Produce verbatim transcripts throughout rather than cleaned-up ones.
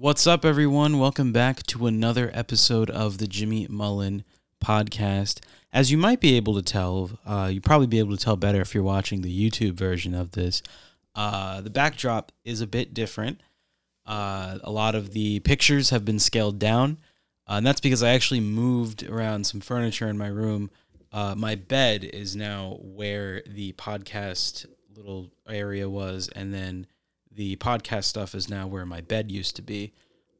What's up, everyone? Welcome back to another episode of the Jimmy Mullen Podcast. As you might be able to tell, uh, you probably be able to tell better if you're watching the YouTube version of this, uh, the backdrop is a bit different. Uh, a lot of the pictures have been scaled down, uh, and that's because I actually moved around some furniture in my room. Uh, my bed is now where the podcast little area was, and then the podcast stuff is now where my bed used to be.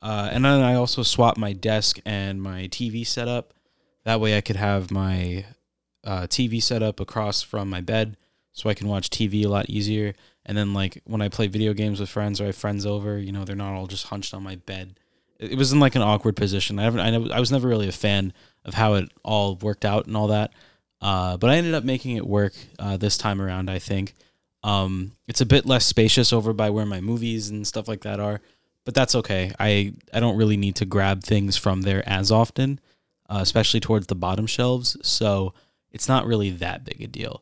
Uh, and then I also swapped my desk and my T V setup. That way I could have my uh, T V setup across from my bed so I can watch T V a lot easier. And then, like, when I play video games with friends or I have friends over, you know, they're not all just hunched on my bed. It was in, like, an awkward position. I haven't, I, I was never really a fan of how it all worked out and all that. Uh, but I ended up making it work uh, this time around, I think. Um, it's a bit less spacious over by where my movies and stuff like that are, but that's okay. I, I don't really need to grab things from there as often, uh, especially towards the bottom shelves. So it's not really that big a deal.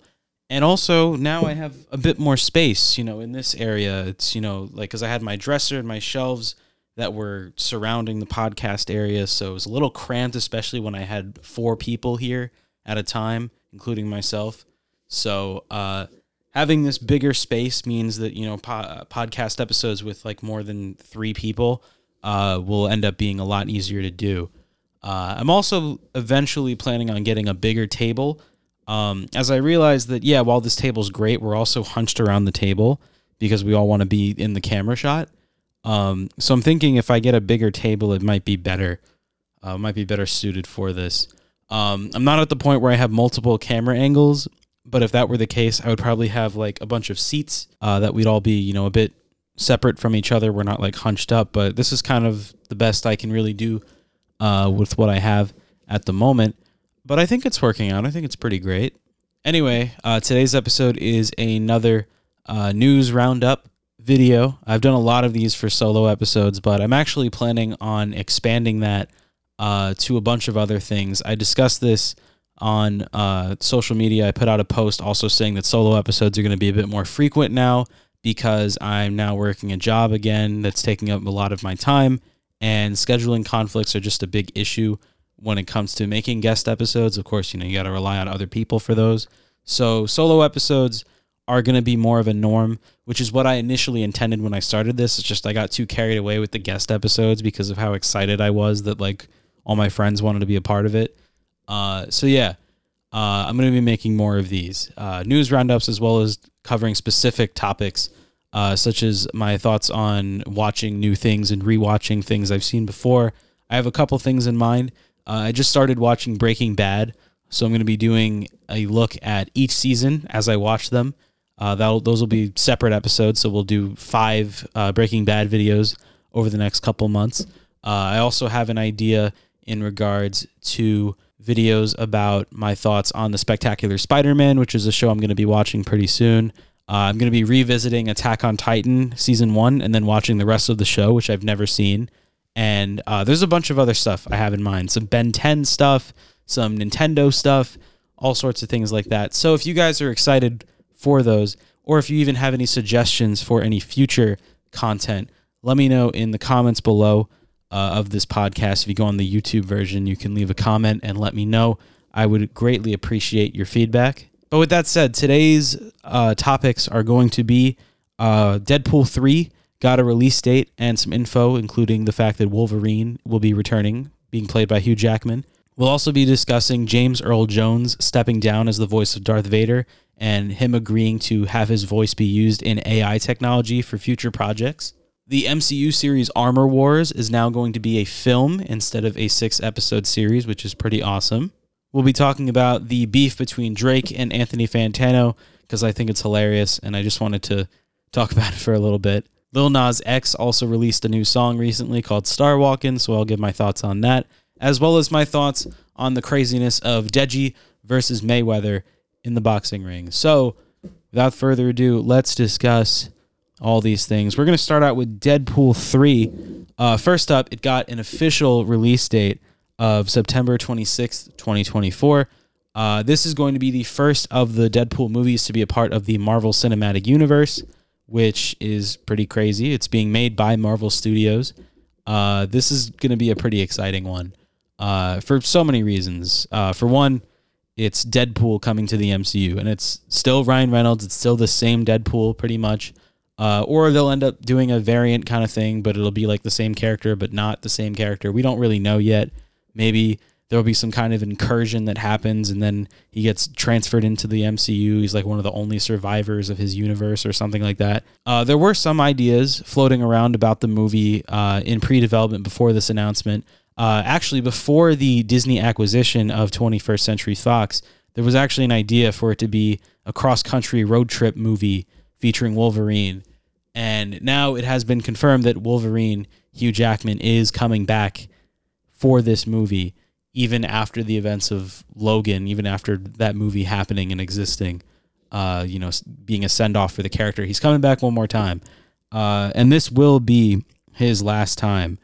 And also now I have a bit more space, you know, in this area. It's, you know, like, cause I had my dresser and my shelves that were surrounding the podcast area. So it was a little cramped, especially when I had four people here at a time, including myself. So, uh, having this bigger space means that, you know, po- podcast episodes with, like, more than three people uh, will end up being a lot easier to do. Uh, I'm also eventually planning on getting a bigger table, um, as I realized that, yeah, while this table's great, we're also hunched around the table because we all want to be in the camera shot. Um, so I'm thinking if I get a bigger table, it might be better, uh, might be better suited for this. Um, I'm not at the point where I have multiple camera angles. But if that were the case, I would probably have, like, a bunch of seats uh, that we'd all be, you know, a bit separate from each other. We're not, like, hunched up, but this is kind of the best I can really do uh, with what I have at the moment. But I think it's working out. I think it's pretty great. Anyway, uh, today's episode is another uh, news roundup video. I've done a lot of these for solo episodes, but I'm actually planning on expanding that uh, to a bunch of other things. I discussed this on uh, social media. I put out a post also saying that solo episodes are going to be a bit more frequent now because I'm now working a job again that's taking up a lot of my time, and scheduling conflicts are just a big issue when it comes to making guest episodes. Of course, you know, you got to rely on other people for those. So solo episodes are going to be more of a norm, which is what I initially intended when I started this. It's just I got too carried away with the guest episodes because of how excited I was that, like, all my friends wanted to be a part of it. Uh, so yeah, uh, I'm going to be making more of these, uh, news roundups, as well as covering specific topics, uh, such as my thoughts on watching new things and rewatching things I've seen before. I have a couple things in mind. Uh, I just started watching Breaking Bad, so I'm going to be doing a look at each season as I watch them. Uh, that'll, those will be separate episodes. So we'll do five, uh, Breaking Bad videos over the next couple months. Uh, I also have an idea in regards to videos about my thoughts on The Spectacular Spider-Man, which is a show I'm going to be watching pretty soon. Uh, I'm going to be revisiting Attack on Titan season one and then watching the rest of the show, which I've never seen. And uh, there's a bunch of other stuff I have in mind. Some Ben ten stuff, some Nintendo stuff, all sorts of things like that. So if you guys are excited for those, or if you even have any suggestions for any future content, let me know in the comments below Uh, of this podcast. If you go on the YouTube version, you can leave a comment and let me know. I would greatly appreciate your feedback. But with that said, today's uh, topics are going to be uh, Deadpool three got a release date and some info, including the fact that Wolverine will be returning, being played by Hugh Jackman. We'll also be discussing James Earl Jones stepping down as the voice of Darth Vader and him agreeing to have his voice be used in A I technology for future projects. The M C U series Armor Wars is now going to be a film instead of a six-episode series, which is pretty awesome. We'll be talking about the beef between Drake and Anthony Fantano, because I think it's hilarious, and I just wanted to talk about it for a little bit. Lil Nas X also released a new song recently called Star Walkin', so I'll give my thoughts on that, as well as my thoughts on the craziness of Deji versus Mayweather in the boxing ring. So, without further ado, let's discuss all these things. We're going to start out with Deadpool three. Uh, first up, it got an official release date of September twenty-sixth, twenty twenty-four. Uh, this is going to be the first of the Deadpool movies to be a part of the Marvel Cinematic Universe, which is pretty crazy. It's being made by Marvel Studios. Uh, this is going to be a pretty exciting one uh, for so many reasons. Uh, for one, it's Deadpool coming to the M C U, and it's still Ryan Reynolds. It's still the same Deadpool pretty much. Uh, or they'll end up doing a variant kind of thing, but it'll be like the same character, but not the same character. We don't really know yet. Maybe there'll be some kind of incursion that happens, and then he gets transferred into the M C U. He's like one of the only survivors of his universe or something like that. Uh, there were some ideas floating around about the movie uh, in pre-development before this announcement. Uh, actually, before the Disney acquisition of twenty-first Century Fox, there was actually an idea for it to be a cross-country road trip movie featuring Wolverine. And now it has been confirmed that Wolverine, Hugh Jackman, is coming back for this movie, even after the events of Logan, even after that movie happening and existing, uh, you know, being a send-off for the character. He's coming back one more time. Uh, and this will be his last time,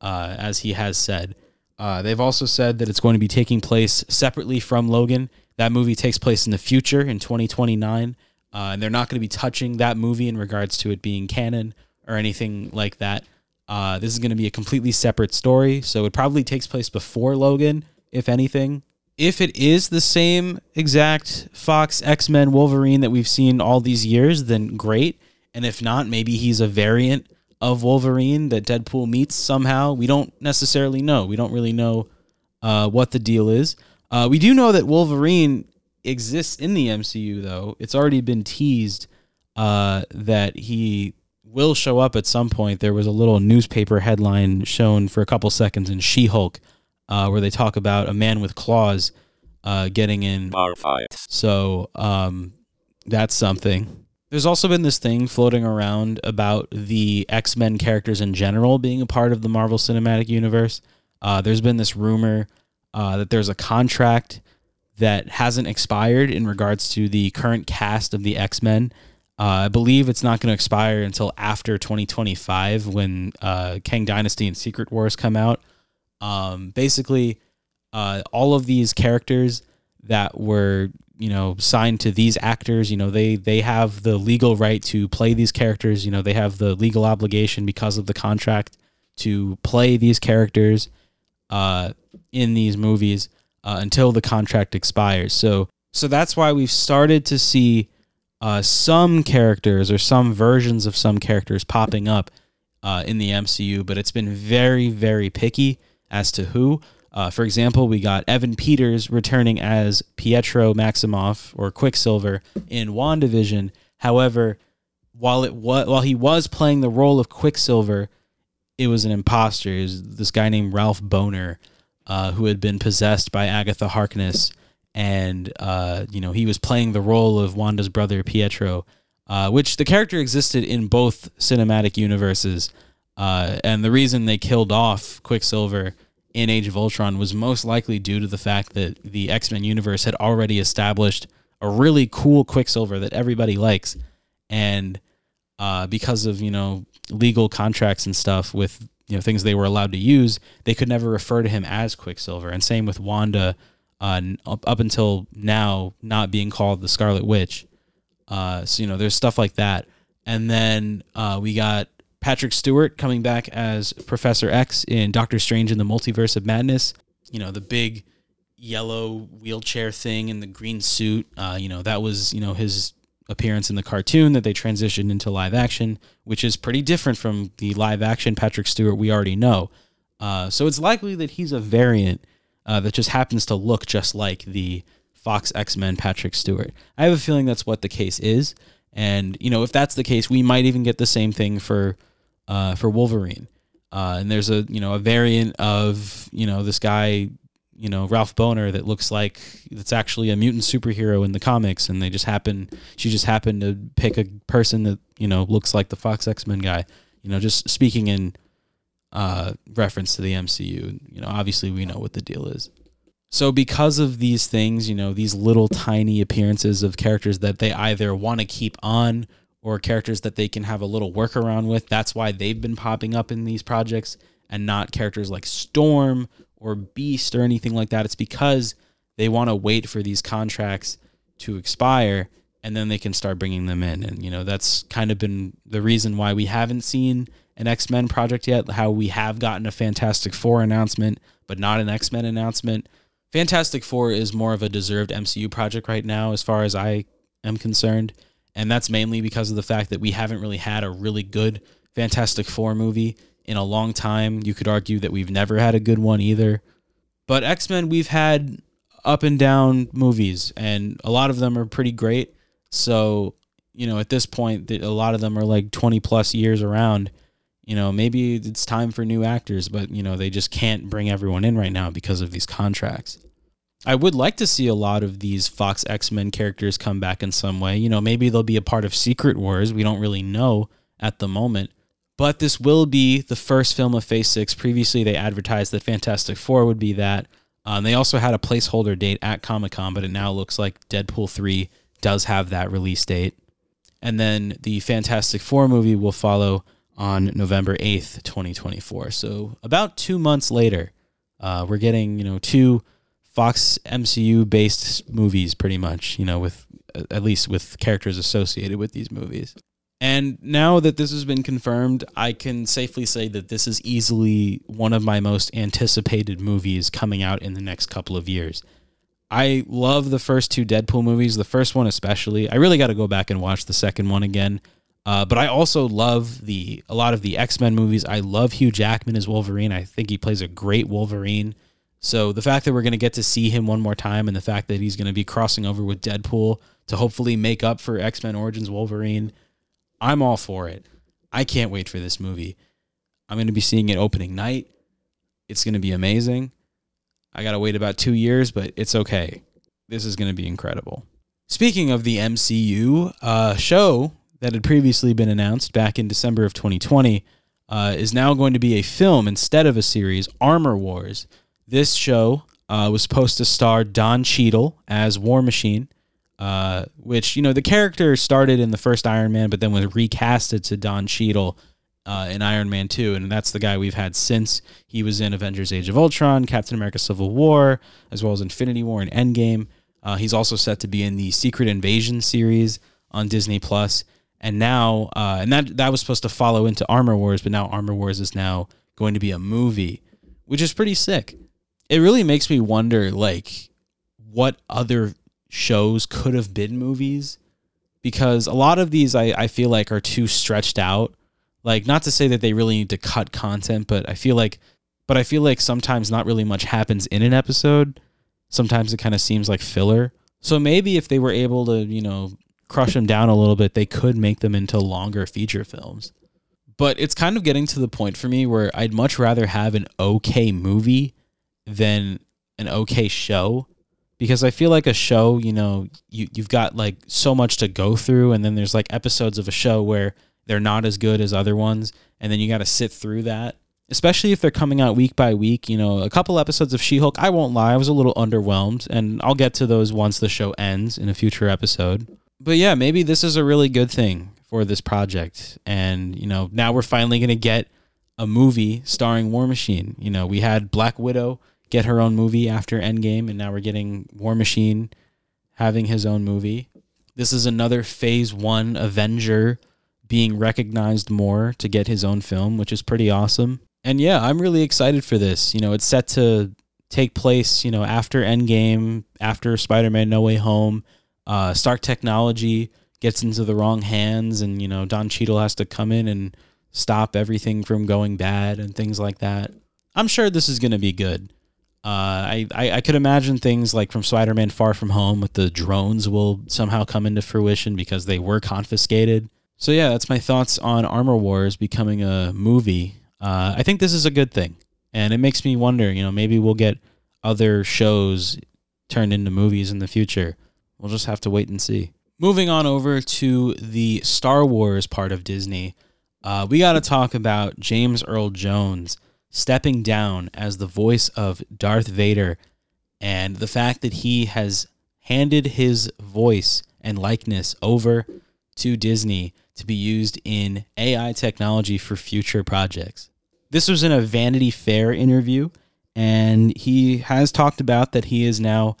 uh, as he has said. Uh, they've also said that it's going to be taking place separately from Logan. That movie takes place in the future, in twenty twenty-nine. Uh, and they're not going to be touching that movie in regards to it being canon or anything like that. Uh, this is going to be a completely separate story, so it probably takes place before Logan, if anything. If it is the same exact Fox X-Men Wolverine that we've seen all these years, then great. And if not, maybe he's a variant of Wolverine that Deadpool meets somehow. We don't necessarily know. We don't really know uh, what the deal is. Uh, we do know that Wolverine exists in the M C U, though. It's already been teased uh, that he will show up at some point. There was a little newspaper headline shown for a couple seconds in She-Hulk uh, where they talk about a man with claws uh, getting in. So um, that's something. There's also been this thing floating around about the X-Men characters in general being a part of the Marvel Cinematic Universe. Uh, there's been this rumor uh, that there's a contract that hasn't expired in regards to the current cast of the X-Men. Uh, I believe it's not going to expire until after twenty twenty-five when uh, Kang Dynasty and Secret Wars come out. Um, basically, uh, all of these characters that were, you know, signed to these actors, you know, they they have the legal right to play these characters. You know, they have the legal obligation because of the contract to play these characters uh, in these movies. Uh, until the contract expires. So so that's why we've started to see uh, some characters or some versions of some characters popping up uh, in the M C U, but it's been very, very picky as to who. Uh, for example, we got Evan Peters returning as Pietro Maximoff or Quicksilver in WandaVision. However, while it wa- while he was playing the role of Quicksilver, it was an imposter. It was this guy named Ralph Boner, Uh, who had been possessed by Agatha Harkness, and uh, you know he was playing the role of Wanda's brother Pietro, uh, which the character existed in both cinematic universes. Uh, and the reason they killed off Quicksilver in Age of Ultron was most likely due to the fact that the X-Men universe had already established a really cool Quicksilver that everybody likes, and uh, because of you know legal contracts and stuff with, you know, things they were allowed to use, they could never refer to him as Quicksilver. And same with Wanda, uh, up until now, not being called the Scarlet Witch. Uh, so, you know, there's stuff like that. And then uh, we got Patrick Stewart coming back as Professor X in Doctor Strange in the Multiverse of Madness. You know, the big yellow wheelchair thing and the green suit, uh, you know, that was, you know, his appearance in the cartoon that they transitioned into live action, which is pretty different from the live action Patrick Stewart we already know. Uh, so it's likely that he's a variant uh, that just happens to look just like the Fox X-Men Patrick Stewart. I have a feeling that's what the case is. And, you know, if that's the case, we might even get the same thing for, uh, for Wolverine. Uh, and there's a, you know, a variant of, you know, this guy, you know, Ralph Boner that looks like it's actually a mutant superhero in the comics. And they just happen, she just happened to pick a person that, you know, looks like the Fox X-Men guy, you know, just speaking in uh, reference to the M C U, you know, obviously we know what the deal is. So because of these things, you know, these little tiny appearances of characters that they either want to keep on or characters that they can have a little workaround with, that's why they've been popping up in these projects and not characters like Storm or Beast or anything like that. It's because they want to wait for these contracts to expire and then they can start bringing them in. And, you know, that's kind of been the reason why we haven't seen an X-Men project yet, how we have gotten a Fantastic Four announcement, but not an X-Men announcement. Fantastic Four is more of a deserved M C U project right now, as far as I am concerned. And that's mainly because of the fact that we haven't really had a really good Fantastic Four movie in a long time. You could argue that we've never had a good one either. But X-Men, we've had up and down movies, and a lot of them are pretty great. So, you know, at this point, a lot of them are like twenty plus years around. You know, maybe it's time for new actors, but, you know, they just can't bring everyone in right now because of these contracts. I would like to see a lot of these Fox X-Men characters come back in some way. You know, maybe they'll be a part of Secret Wars. We don't really know at the moment. But this will be the first film of Phase six. Previously, they advertised that Fantastic Four would be that. Um, they also had a placeholder date at Comic-Con, but it now looks like Deadpool three does have that release date. And then the Fantastic Four movie will follow on November eighth, twenty twenty-four. So about two months later, uh, we're getting, you know, two Fox M C U-based movies pretty much, you know, with at least with characters associated with these movies. And now that this has been confirmed, I can safely say that this is easily one of my most anticipated movies coming out in the next couple of years. I love the first two Deadpool movies, the first one especially. I really got to go back and watch the second one again. Uh, but I also love the a lot of the X-Men movies. I love Hugh Jackman as Wolverine. I think he plays a great Wolverine. So the fact that we're going to get to see him one more time, and the fact that he's going to be crossing over with Deadpool to hopefully make up for X-Men Origins Wolverine, I'm all for it. I can't wait for this movie. I'm going to be seeing it opening night. It's going to be amazing. I got to wait about two years, but it's okay. This is going to be incredible. Speaking of the M C U, uh, show that had previously been announced back in December of twenty twenty uh, is now going to be a film instead of a series, Armor Wars. This show uh, was supposed to star Don Cheadle as War Machine. Uh, which, you know, the character started in the first Iron Man, but then was recasted to Don Cheadle uh, in Iron Man two, and that's the guy we've had since. He was in Avengers Age of Ultron, Captain America Civil War, as well as Infinity War and Endgame. Uh, he's also set to be in the Secret Invasion series on Disney+. And now, uh, and that, that was supposed to follow into Armor Wars, but now Armor Wars is now going to be a movie, which is pretty sick. It really makes me wonder, like, what other shows could have been movies, because a lot of these I, I feel like are too stretched out. Like, not to say that they really need to cut content, but I feel like but I feel like sometimes not really much happens in an episode. Sometimes it kind of seems like filler. So maybe if they were able to, you know, crush them down a little bit, they could make them into longer feature films. But it's kind of getting to the point for me where I'd much rather have an okay movie than an okay show. Because I feel like a show, you know, you, you've got like so much to go through, and then there's like episodes of a show where they're not as good as other ones, and then you got to sit through that, especially if they're coming out week by week. You know, a couple episodes of She-Hulk, I won't lie, I was a little underwhelmed, and I'll get to those once the show ends in a future episode. But yeah, maybe this is a really good thing for this project, and, you know, now we're finally going to get a movie starring War Machine. You know, we had Black Widow get her own movie after Endgame, and now we're getting War Machine having his own movie. This is another Phase one Avenger being recognized more to get his own film, which is pretty awesome. And yeah, I'm really excited for this. You know, it's set to take place, you know, after Endgame, after Spider-Man No Way Home. Uh, Stark Technology gets into the wrong hands, and, you know, Don Cheadle has to come in and stop everything from going bad and things like that. I'm sure this is going to be good. Uh, I, I, I could imagine things like from Spider-Man Far From Home with the drones will somehow come into fruition because they were confiscated. So yeah, that's my thoughts on Armor Wars becoming a movie. Uh, I think this is a good thing, and it makes me wonder, you know, maybe we'll get other shows turned into movies in the future. We'll just have to wait and see. Moving on over to the Star Wars part of Disney, uh, we got to talk about James Earl Jones stepping down as the voice of Darth Vader, and the fact that he has handed his voice and likeness over to Disney to be used in A I technology for future projects. This was in a Vanity Fair interview, and he has talked about that he is now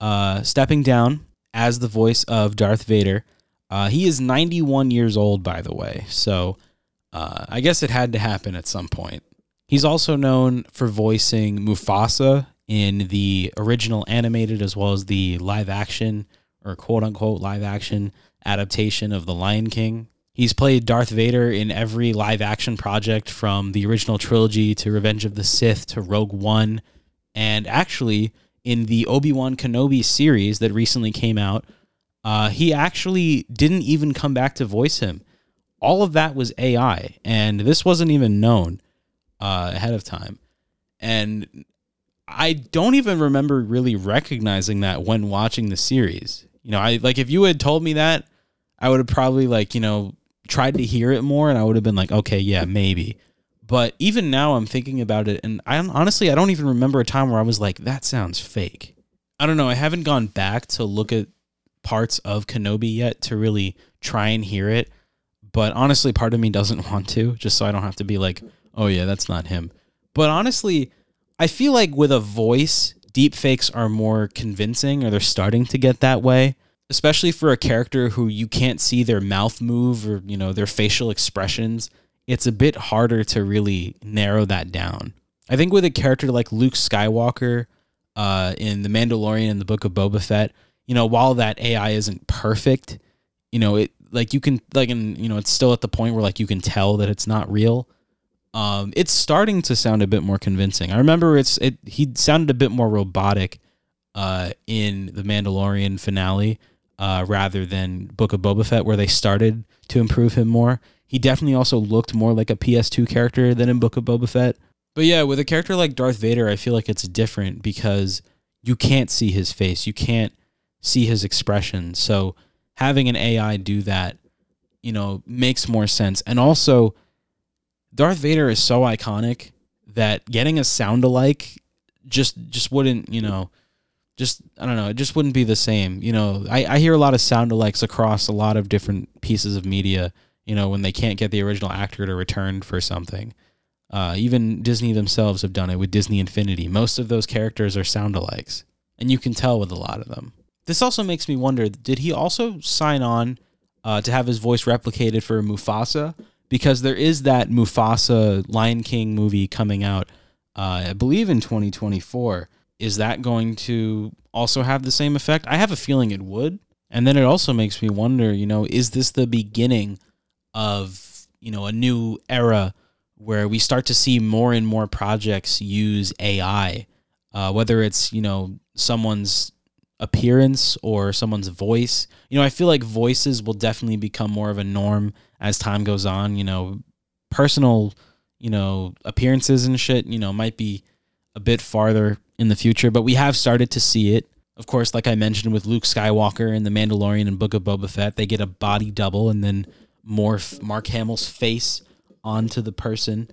uh, stepping down as the voice of Darth Vader. Uh, he is ninety-one years old, by the way, so uh, I guess it had to happen at some point. He's also known for voicing Mufasa in the original animated as well as the live-action or quote-unquote live-action adaptation of The Lion King. He's played Darth Vader in every live-action project from the original trilogy to Revenge of the Sith to Rogue One, and actually in the Obi-Wan Kenobi series that recently came out, Uh, he actually didn't even come back to voice him. All of that was A I, and this wasn't even known uh, ahead of time. And I don't even remember really recognizing that when watching the series. You know, I like if you had told me that, I would have probably like, you know, tried to hear it more, and I would have been like, okay, yeah, maybe. But even now I'm thinking about it, and I honestly, I don't even remember a time where I was like, that sounds fake. I don't know. I haven't gone back to look at parts of Kenobi yet to really try and hear it, but honestly part of me doesn't want to, just so I don't have to be like, oh yeah, that's not him. But honestly, I feel like with a voice, deep fakes are more convincing, or they're starting to get that way, especially for a character who you can't see their mouth move or, you know, their facial expressions. It's a bit harder to really narrow that down. I think with a character like Luke Skywalker uh in The Mandalorian and The Book of Boba Fett, you know, while that A I isn't perfect, you know, it like you can like, and you know, it's still at the point where like you can tell that it's not real. Um, it's starting to sound a bit more convincing. I remember it's it he sounded a bit more robotic uh, in the Mandalorian finale uh, rather than Book of Boba Fett, where they started to improve him more. He definitely also looked more like a P S two character than in Book of Boba Fett. But yeah, with a character like Darth Vader, I feel like it's different because you can't see his face. You can't see his expression. So having an A I do that, you know, makes more sense. And also Darth Vader is so iconic that getting a sound alike just, just wouldn't, you know, just, I don't know. It just wouldn't be the same. You know, I, I hear a lot of sound alikes across a lot of different pieces of media, you know, when they can't get the original actor to return for something. Uh, even Disney themselves have done it with Disney Infinity. Most of those characters are sound alikes, and you can tell with a lot of them. This also makes me wonder, did he also sign on uh, to have his voice replicated for Mufasa? Because there is that Mufasa Lion King movie coming out, uh, I believe in twenty twenty-four. Is that going to also have the same effect? I have a feeling it would. And then it also makes me wonder, you know, is this the beginning of, you know, a new era where we start to see more and more projects use A I, uh, whether it's, you know, someone's appearance or someone's voice. You know, I feel like voices will definitely become more of a norm as time goes on. You know, personal, you know, appearances and shit, you know, might be a bit farther in the future, but we have started to see it. Of course, like I mentioned with Luke Skywalker and The Mandalorian and Book of Boba Fett, they get a body double and then morph Mark Hamill's face onto the person.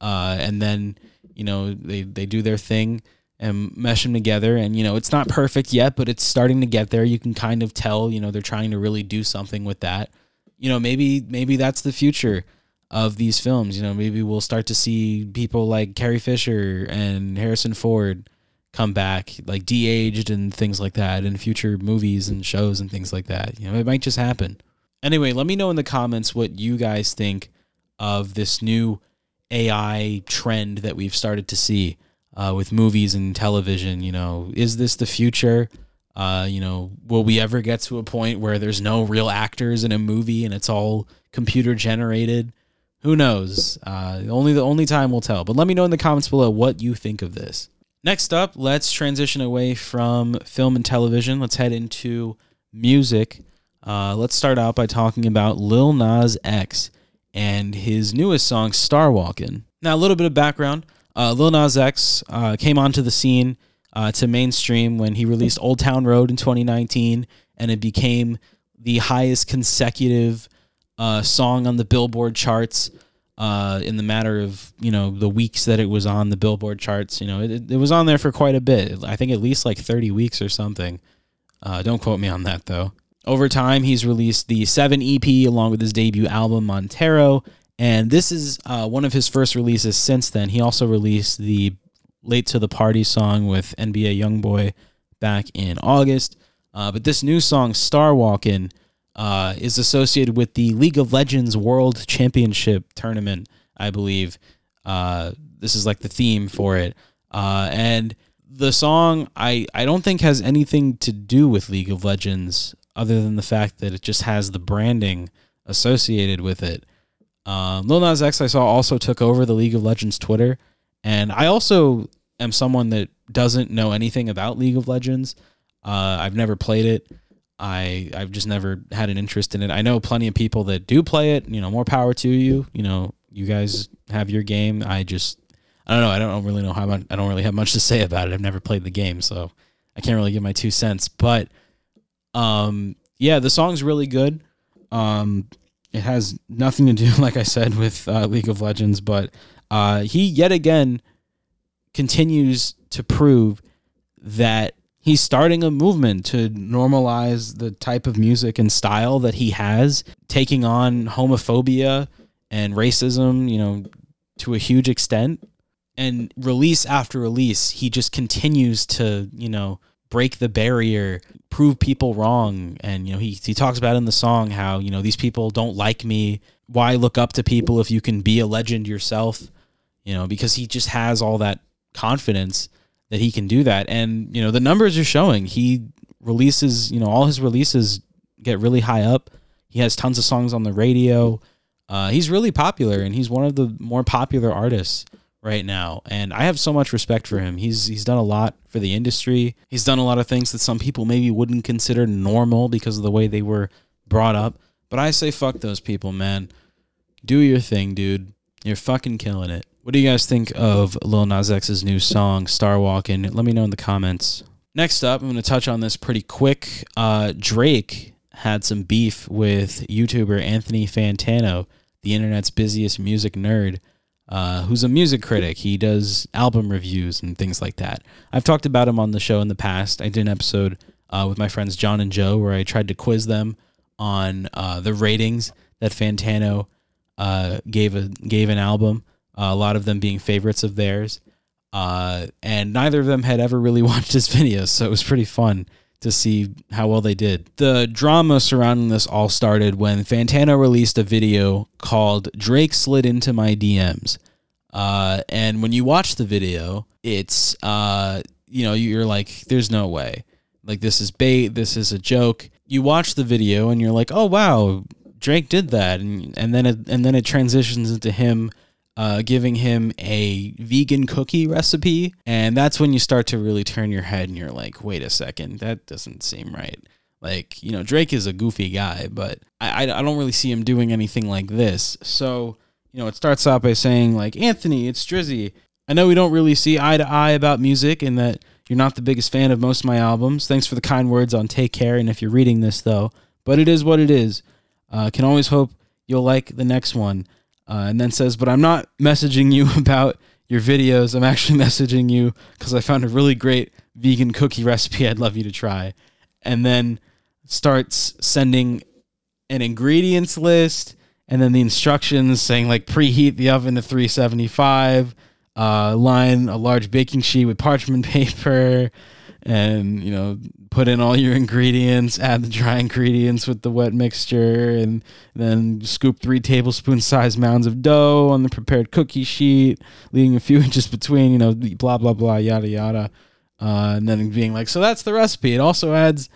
Uh, and then, you know, they, they do their thing and mesh them together, and you know, it's not perfect yet, but it's starting to get there. You can kind of tell, you know, they're trying to really do something with that. You know, maybe maybe that's the future of these films. You know, maybe we'll start to see people like Carrie Fisher and Harrison Ford come back, like de-aged and things like that, in future movies and shows and things like that. You know, it might just happen. Anyway, let me know in the comments what you guys think of this new A I trend that we've started to see. Uh, with movies and television, you know, is this the future? Uh, you know, will we ever get to a point where there's no real actors in a movie and it's all computer generated? Who knows? Uh, only the only time will tell. But let me know in the comments below what you think of this. Next up, let's transition away from film and television. Let's head into music. Uh, let's start out by talking about Lil Nas X and his newest song, Star Walkin'. Now, a little bit of background. Uh, Lil Nas X uh, came onto the scene uh, to mainstream when he released Old Town Road in twenty nineteen, and it became the highest consecutive uh, song on the Billboard charts uh, in the matter of, you know, the weeks that it was on the Billboard charts. You know, it, it was on there for quite a bit. I think at least like thirty weeks or something. Uh, don't quote me on that, though. Over time, he's released the Seven E P along with his debut album, Montero. And this is uh, one of his first releases since then. He also released the Late to the Party song with N B A Youngboy back in August. Uh, but this new song, Star Walkin', uh, is associated with the League of Legends World Championship Tournament, I believe. Uh, this is like the theme for it. Uh, and the song, I, I don't think has anything to do with League of Legends other than the fact that it just has the branding associated with it. Um, Lil Nas X, I saw, also took over the League of Legends Twitter. And I also am someone that doesn't know anything about League of Legends. Uh, I've never played it. I, I've just never had an interest in it. I know plenty of people that do play it. You know, more power to you. You know, you guys have your game. I just, I don't know. I don't really know how much, I don't really have much to say about it. I've never played the game, so I can't really give my two cents. But, um, yeah, the song's really good. Um, it has nothing to do, like I said, with uh, League of Legends, but uh, he yet again continues to prove that he's starting a movement to normalize the type of music and style that he has, taking on homophobia and racism, you know, to a huge extent. And release after release, he just continues to, you know, break the barrier, prove people wrong. And, you know, he, he talks about in the song how, you know, these people don't like me. Why look up to people if you can be a legend yourself? You know, because he just has all that confidence that he can do that. And, you know, the numbers are showing. He releases, you know, all his releases get really high up. He has tons of songs on the radio. Uh, he's really popular, and he's one of the more popular artists right now, and I have so much respect for him. He's he's done a lot for the industry. He's done a lot of things that some people maybe wouldn't consider normal because of the way they were brought up. But I say fuck those people, man. Do your thing, dude. You're fucking killing it. What do you guys think of Lil Nas X's new song, Star Walkin'? Let me know in the comments. Next up, I'm going to touch on this pretty quick. Uh, Drake had some beef with YouTuber Anthony Fantano, the internet's busiest music nerd, Uh, who's a music critic. He does album reviews and things like that. I've talked about him on the show in the past. I did an episode uh, with my friends John and Joe where I tried to quiz them on uh, the ratings that Fantano uh, gave a gave an album, uh, a lot of them being favorites of theirs. Uh, and neither of them had ever really watched his videos, so it was pretty fun to see how well they did. The drama surrounding this all started when Fantano released a video called Drake Slid Into My D Ms. Uh, and when you watch the video, it's, uh, you know, you're like, there's no way. Like, this is bait, this is a joke. You watch the video and you're like, oh, wow, Drake did that. And, and, then, it, and then it transitions into him uh, giving him a vegan cookie recipe. And that's when you start to really turn your head and you're like, wait a second, that doesn't seem right. Like, you know, Drake is a goofy guy, but I, I, I don't really see him doing anything like this. So, you know, it starts out by saying like, Anthony, it's Drizzy. I know we don't really see eye to eye about music and that you're not the biggest fan of most of my albums. Thanks for the kind words on Take Care. And if you're reading this though, but it is what it is. Uh, can always hope you'll like the next one. Uh, and then says, but I'm not messaging you about your videos. I'm actually messaging you because I found a really great vegan cookie recipe I'd love you to try. And then starts sending an ingredients list and then the instructions saying, like, preheat the oven to three seventy-five, uh, line a large baking sheet with parchment paper, and, you know, put in all your ingredients, add the dry ingredients with the wet mixture, and then scoop three tablespoon sized mounds of dough on the prepared cookie sheet, leaving a few inches between, you know, blah, blah, blah, yada, yada. Uh, and then being like, so that's the recipe. It also adds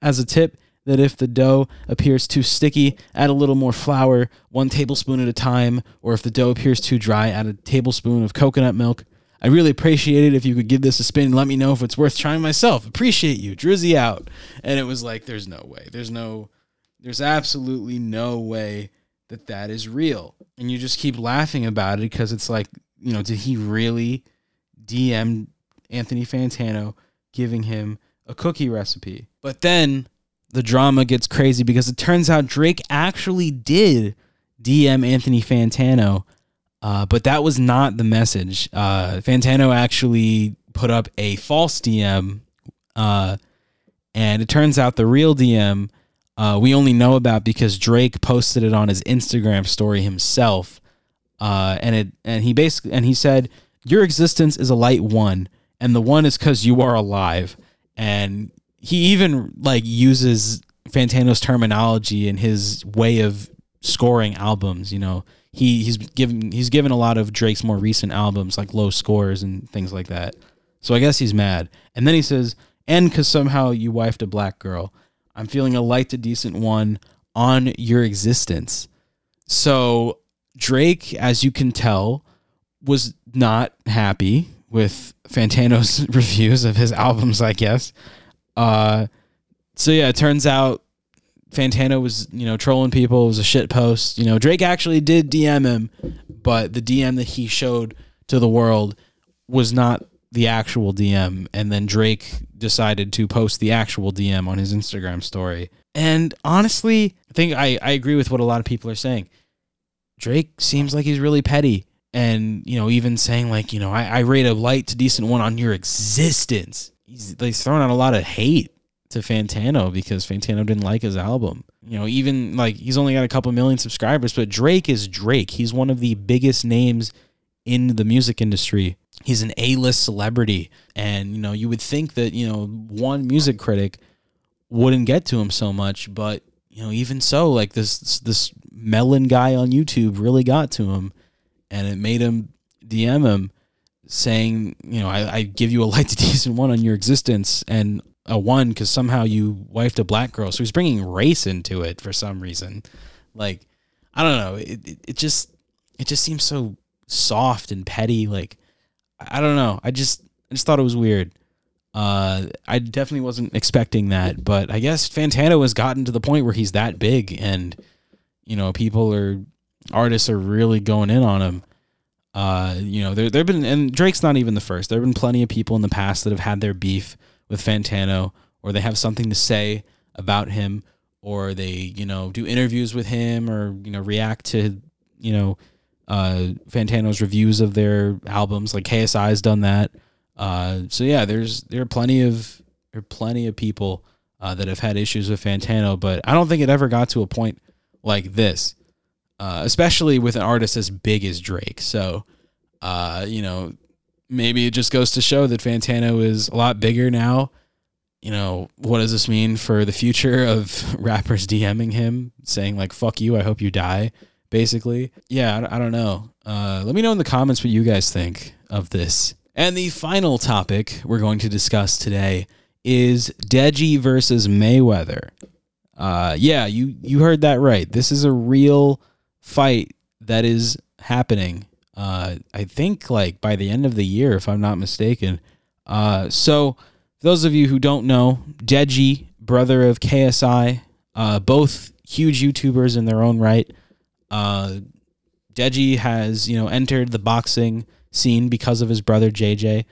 as a tip that if the dough appears too sticky, add a little more flour, one tablespoon at a time, or if the dough appears too dry, add a tablespoon of coconut milk. I really appreciate it if you could give this a spin and let me know if it's worth trying myself. Appreciate you. Drizzy out. And it was like, there's no way. There's no, there's absolutely no way that that is real. And you just keep laughing about it because it's like, you know, did he really D M Anthony Fantano giving him a cookie recipe? But then the drama gets crazy because it turns out Drake actually did D M Anthony Fantano. Uh, but that was not the message. Uh, Fantano actually put up a false D M, uh, and it turns out the real D M uh, we only know about because Drake posted it on his Instagram story himself, uh, and it and he basically and he said, "Your existence is a light one, and the one is because you are alive." And he even like uses Fantano's terminology and his way of scoring albums. You know, he he's given he's given a lot of Drake's more recent albums like low scores and things like that. So I guess he's mad. And then he says, "And because somehow you wifed a black girl, I'm feeling a light to decent one on your existence." So Drake, as you can tell, was not happy with Fantano's reviews of his albums, I guess. Uh, so yeah, it turns out Fantano was, you know, trolling people. It was a shit post. You know, Drake actually did D M him, but the D M that he showed to the world was not the actual D M. And then Drake decided to post the actual D M on his Instagram story. And honestly, I think I, I agree with what a lot of people are saying. Drake seems like he's really petty. And, you know, even saying like, you know, I, I rate a light to decent one on your existence. He's, he's throwing out a lot of hate to Fantano because Fantano didn't like his album. You know, even like he's only got a couple million subscribers, but Drake is Drake. He's one of the biggest names in the music industry. He's an A-list celebrity. And, you know, you would think that, you know, one music critic wouldn't get to him so much, but, you know, even so, like this, this melon guy on YouTube really got to him. And it made him D M him saying, you know, I, I give you a light to decent one on your existence and a one because somehow you wifed a black girl. So he's bringing race into it for some reason. Like, I don't know. It, it, it just it just seems so soft and petty. Like, I don't know. I just I just thought it was weird. Uh, I definitely wasn't expecting that. But I guess Fantano has gotten to the point where he's that big and, you know, people are... artists are really going in on him. Uh, you know, there there've been, and Drake's not even the first. There've been plenty of people in the past that have had their beef with Fantano, or they have something to say about him, or they, you know, do interviews with him, or, you know, react to, you know, uh, Fantano's reviews of their albums. Like K S I has done that. Uh, so yeah, there's there are plenty of there are plenty of people uh, that have had issues with Fantano, but I don't think it ever got to a point like this. Uh, especially with an artist as big as Drake. So, uh, you know, maybe it just goes to show that Fantano is a lot bigger now. You know, what does this mean for the future of rappers DMing him, saying like, fuck you, I hope you die, basically? Yeah, I, I don't know. Uh, let me know in the comments what you guys think of this. And the final topic we're going to discuss today is Deji versus Mayweather. Uh, yeah, you, you heard that right. This is a real... fight that is happening uh I think like by the end of the year, if I'm not mistaken. Uh so for those of you who don't know, Deji, brother of K S I, uh both huge YouTubers in their own right. uh Deji has, you know, entered the boxing scene because of his brother J J.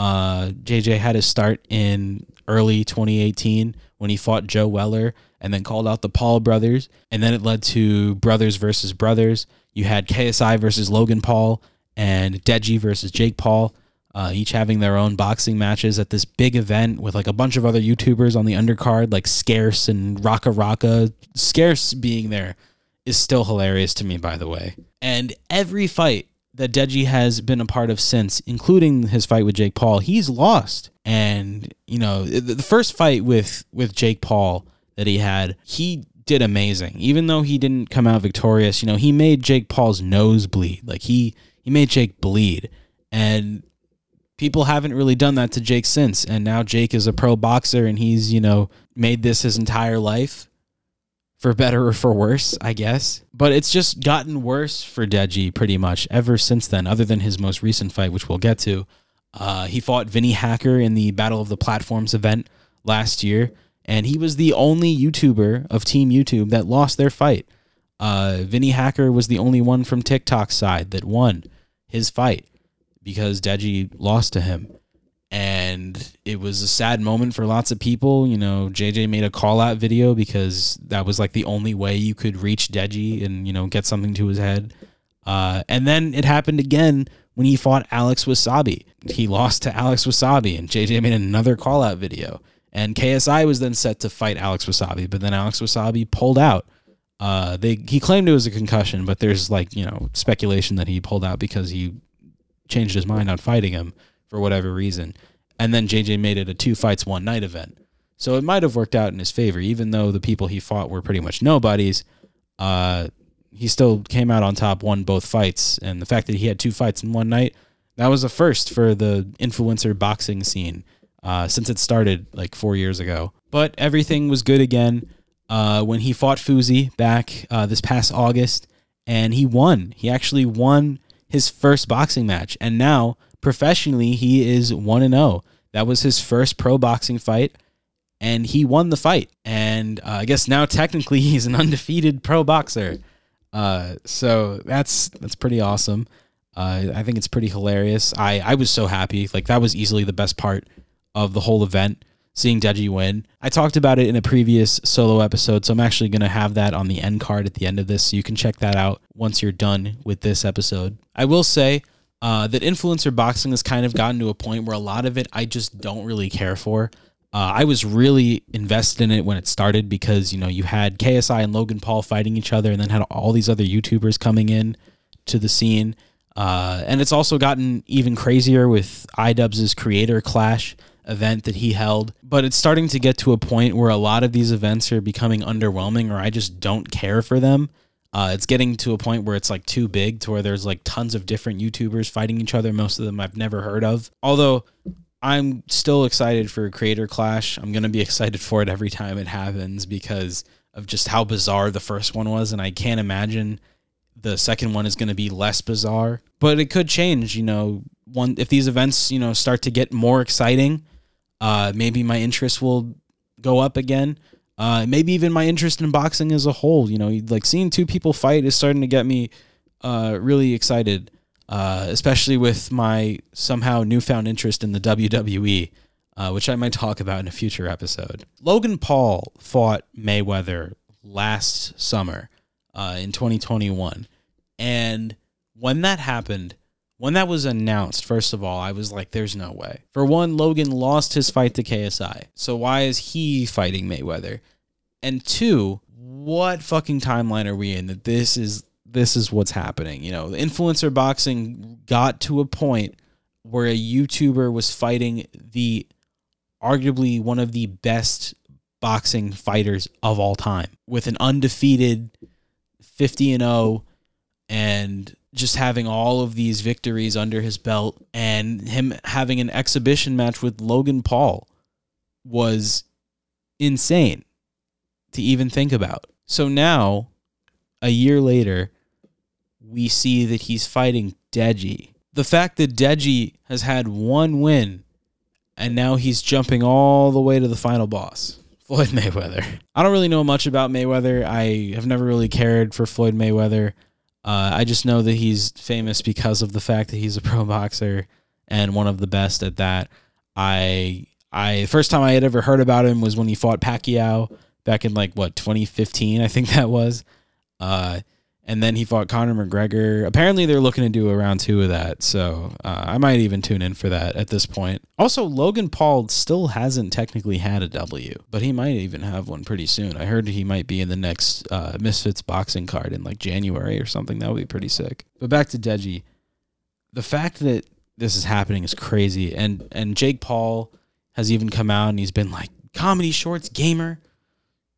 uh J J had his start in early twenty eighteen when he fought Joe Weller and then called out the Paul brothers. And then it led to brothers versus brothers. You had K S I versus Logan Paul and Deji versus Jake Paul, uh, each having their own boxing matches at this big event with like a bunch of other YouTubers on the undercard, like Scarce and Raka Raka. Scarce being there is still hilarious to me, by the way. And every fight that Deji has been a part of since, including his fight with Jake Paul, he's lost. And, you know, the first fight with, with Jake Paul that he had, he did amazing. Even though he didn't come out victorious, you know, he made Jake Paul's nose bleed. Like, he, he made Jake bleed. And people haven't really done that to Jake since. And now Jake is a pro boxer, and he's, you know, made this his entire life, for better or for worse, I guess. But it's just gotten worse for Deji pretty much ever since then, other than his most recent fight, which we'll get to. Uh, he fought Vinny Hacker in the Battle of the Platforms event last year, and he was the only YouTuber of Team YouTube that lost their fight. Uh, Vinny Hacker was the only one from TikTok's side that won his fight because Deji lost to him. And it was a sad moment for lots of people. You know, J J made a call-out video because that was like the only way you could reach Deji and, you know, get something to his head. Uh, and then it happened again when he fought Alex Wasabi. He lost to Alex Wasabi, and J J made another call-out video. And K S I was then set to fight Alex Wasabi, but then Alex Wasabi pulled out. Uh, they he claimed it was a concussion, but there's like, you know, speculation that he pulled out because he changed his mind on fighting him for whatever reason. And then J J made it a two fights, one night event. So it might have worked out in his favor, even though the people he fought were pretty much nobodies. Uh, he still came out on top, won both fights. And the fact that he had two fights in one night, that was a first for the influencer boxing scene uh, since it started like four years ago. But everything was good again uh, when he fought Fuzi back uh, this past August, and he won. He actually won his first boxing match. And now, professionally, he is one and oh. That was his first pro boxing fight, and he won the fight. And uh, I guess now technically he's an undefeated pro boxer. Uh, so that's that's pretty awesome. Uh, I think it's pretty hilarious. I, I was so happy. Like, that was easily the best part of the whole event, seeing Deji win. I talked about it in a previous solo episode, so I'm actually going to have that on the end card at the end of this, so you can check that out once you're done with this episode. I will say uh, that influencer boxing has kind of gotten to a point where a lot of it I just don't really care for. Uh, I was really invested in it when it started because, you know, you had K S I and Logan Paul fighting each other, and then had all these other YouTubers coming in to the scene. Uh, and it's also gotten even crazier with iDubbbz's Creator Clash event that he held. But it's starting to get to a point where a lot of these events are becoming underwhelming, or I just don't care for them. Uh, it's getting to a point where it's like too big to where there's like tons of different YouTubers fighting each other. Most of them I've never heard of. Although I'm still excited for Creator Clash. I'm going to be excited for it every time it happens because of just how bizarre the first one was. And I can't imagine the second one is going to be less bizarre, but it could change, you know, one, if these events, you know, start to get more exciting, uh, maybe my interest will go up again. Uh, maybe even my interest in boxing as a whole, you know, like seeing two people fight is starting to get me, uh, really excited. Uh, especially with my somehow newfound interest in the W W E, uh, which I might talk about in a future episode. Logan Paul fought Mayweather last summer. Uh, in twenty twenty-one. And when that happened, when that was announced, first of all, I was like, there's no way. For one, Logan lost his fight to K S I. So why is he fighting Mayweather? And two, what fucking timeline are we in that this is this is what's happening? You know, influencer boxing got to a point where a YouTuber was fighting the arguably one of the best boxing fighters of all time with an undefeated fifty and oh and just having all of these victories under his belt, and him having an exhibition match with Logan Paul was insane to even think about. So now, a year later, we see that he's fighting Deji. The fact that Deji has had one win and now he's jumping all the way to the final boss, Floyd Mayweather. I don't really know much about Mayweather. I have never really cared for Floyd Mayweather. Uh, I just know that he's famous because of the fact that he's a pro boxer and one of the best at that. I, I first time I had ever heard about him was when he fought Pacquiao back in like, what, twenty fifteen, I think that was. Uh, and then he fought Conor McGregor. Apparently they're looking to do a round two of that. So uh, I might even tune in for that at this point. Also, Logan Paul still hasn't technically had a W, but he might even have one pretty soon. I heard he might be in the next uh, Misfits boxing card in like January or something. That would be pretty sick. But back to Deji. The fact that this is happening is crazy. And, and Jake Paul has even come out and he's been like, comedy shorts gamer.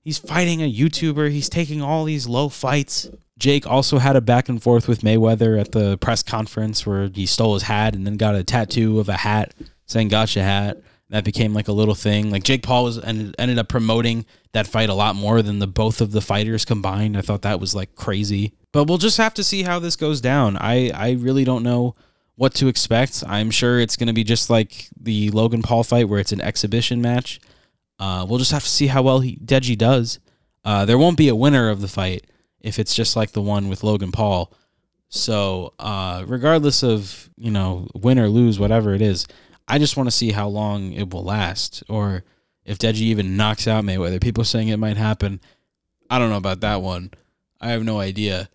He's fighting a YouTuber. He's taking all these low fights. Jake also had a back and forth with Mayweather at the press conference where he stole his hat and then got a tattoo of a hat saying "gotcha hat." That became like a little thing. Like Jake Paul was ended, ended up promoting that fight a lot more than the both of the fighters combined. I thought that was like crazy. But we'll just have to see how this goes down. I, I really don't know what to expect. I'm sure it's going to be just like the Logan Paul fight where it's an exhibition match. Uh, we'll just have to see how well he, Deji does. Uh, there won't be a winner of the fight if it's just like the one with Logan Paul. So uh, regardless of, you know, win or lose, whatever it is, I just want to see how long it will last, or if Deji even knocks out Mayweather. People are saying it might happen. I don't know about that one. I have no idea.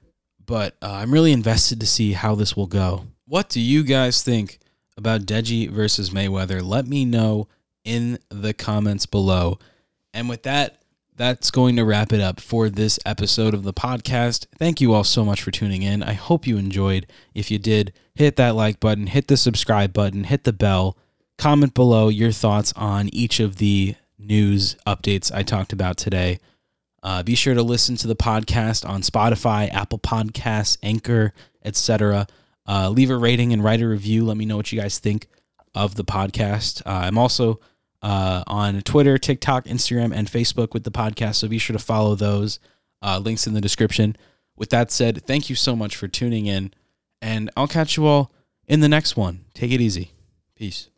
But uh, I'm really invested to see how this will go. What do you guys think about Deji versus Mayweather? Let me know in the comments below. And with that, that's going to wrap it up for this episode of the podcast. Thank you all so much for tuning in. I hope you enjoyed. If you did, hit that like button, hit the subscribe button, hit the bell, comment below your thoughts on each of the news updates I talked about today. Uh, be sure to listen to the podcast on Spotify, Apple Podcasts, Anchor, et cetera. Uh, leave a rating and write a review. Let me know what you guys think of the podcast. Uh, I'm also uh, on Twitter, TikTok, Instagram, and Facebook with the podcast, so be sure to follow those. Uh, links in the description. With that said, thank you so much for tuning in, and I'll catch you all in the next one. Take it easy. Peace.